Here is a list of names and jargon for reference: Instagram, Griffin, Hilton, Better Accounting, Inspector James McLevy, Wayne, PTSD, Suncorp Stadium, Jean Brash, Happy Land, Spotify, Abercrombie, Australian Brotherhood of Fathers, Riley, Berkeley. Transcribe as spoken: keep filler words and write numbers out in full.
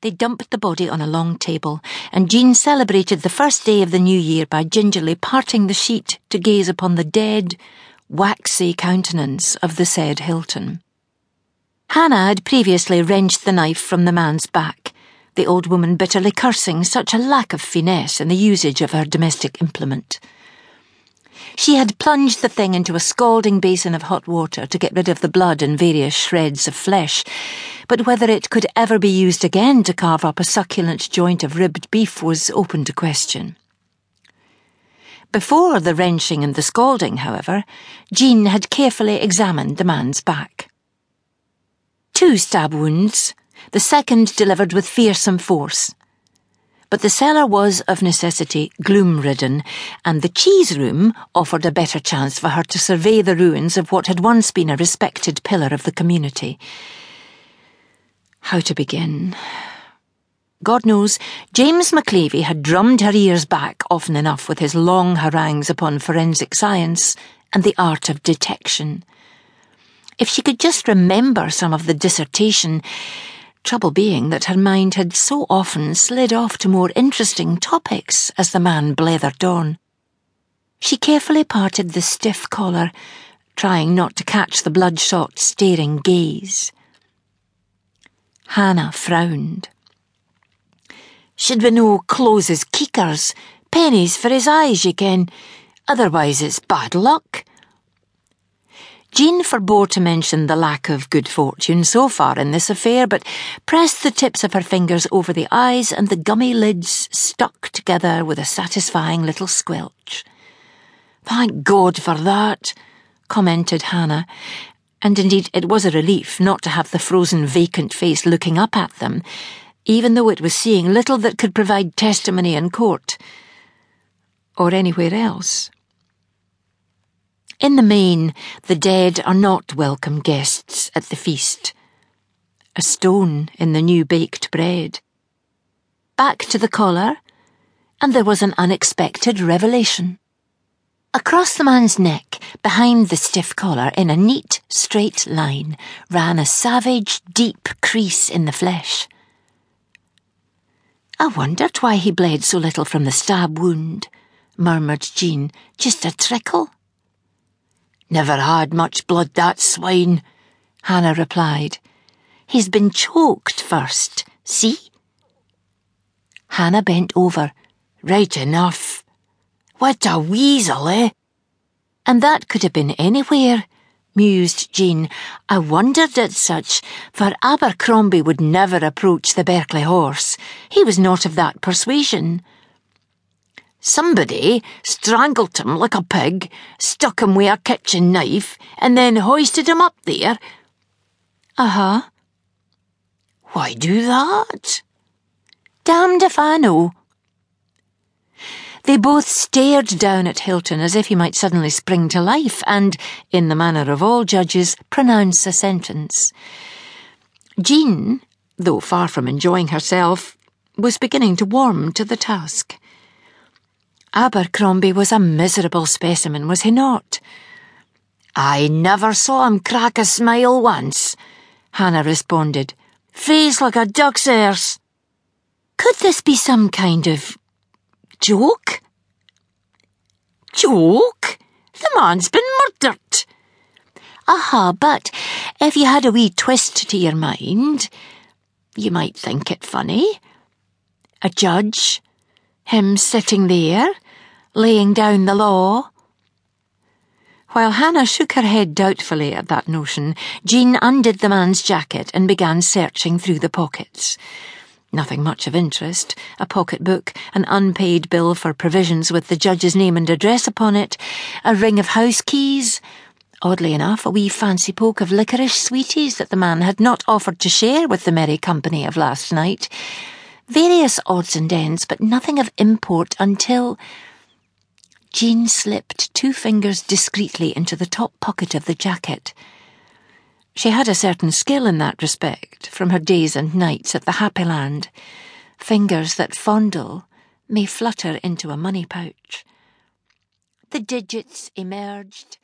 they dumped the body on a long table, and Jean celebrated the first day of the new year by gingerly parting the sheet to gaze upon the dead, waxy countenance of the said Hilton. Hannah had previously wrenched the knife from the man's back, the old woman bitterly cursing such a lack of finesse in the usage of her domestic implement. She had plunged the thing into a scalding basin of hot water to get rid of the blood and various shreds of flesh, but whether it could ever be used again to carve up a succulent joint of ribbed beef was open to question. Before the wrenching and the scalding, however, Jean had carefully examined the man's back. Two stab wounds, the second delivered with fearsome force. But the cellar was, of necessity, gloom-ridden, and the cheese room offered a better chance for her to survey the ruins of what had once been a respected pillar of the community. How to begin? God knows, James McLevy had drummed her ears back often enough with his long harangues upon forensic science and the art of detection. If she could just remember some of the dissertation... Trouble being that her mind had so often slid off to more interesting topics as the man blethered on. She carefully parted the stiff collar, trying not to catch the bloodshot, staring gaze. Hannah frowned. "Should we no close his keekers, pennies for his eyes, ye ken, otherwise it's bad luck." Jean forbore to mention the lack of good fortune so far in this affair, but pressed the tips of her fingers over the eyes, and the gummy lids stuck together with a satisfying little squelch. "Thank God for that," commented Hannah, and indeed it was a relief not to have the frozen vacant face looking up at them, even though it was seeing little that could provide testimony in court, or anywhere else. In the main, the dead are not welcome guests at the feast. A stone in the new baked bread. Back to the collar, and there was an unexpected revelation. Across the man's neck, behind the stiff collar, in a neat, straight line, ran a savage, deep crease in the flesh. "I wondered why he bled so little from the stab wound," murmured Jean. "Just a trickle." "Never had much blood, that swine," Hannah replied. "He's been choked first, see?" Hannah bent over. "Right enough. What a weasel, eh?" "And that could have been anywhere," mused Jean. "I wondered at such, for Abercrombie would never approach the Berkeley horse. He was not of that persuasion." "Somebody strangled him like a pig, stuck him with a kitchen knife, and then hoisted him up there." "Uh-huh." "Why do that?" "Damned if I know." They both stared down at Hilton as if he might suddenly spring to life and, in the manner of all judges, pronounce a sentence. Jean, though far from enjoying herself, was beginning to warm to the task. Abercrombie was a miserable specimen, was he not? "I never saw him crack a smile once," Hannah responded. "Face like a duck's ears." "Could this be some kind of... joke?" "Joke? The man's been murdered." "Aha, uh-huh, but if you had a wee twist to your mind, you might think it funny. A judge... him sitting there, laying down the law." While Hannah shook her head doubtfully at that notion, Jean undid the man's jacket and began searching through the pockets. Nothing much of interest: a pocketbook, an unpaid bill for provisions with the judge's name and address upon it, a ring of house keys, oddly enough a wee fancy poke of licorice sweeties that the man had not offered to share with the merry company of last night, various odds and ends, but nothing of import until... Jean slipped two fingers discreetly into the top pocket of the jacket. She had a certain skill in that respect, from her days and nights at the Happy Land. Fingers that fondle may flutter into a money pouch. The digits emerged...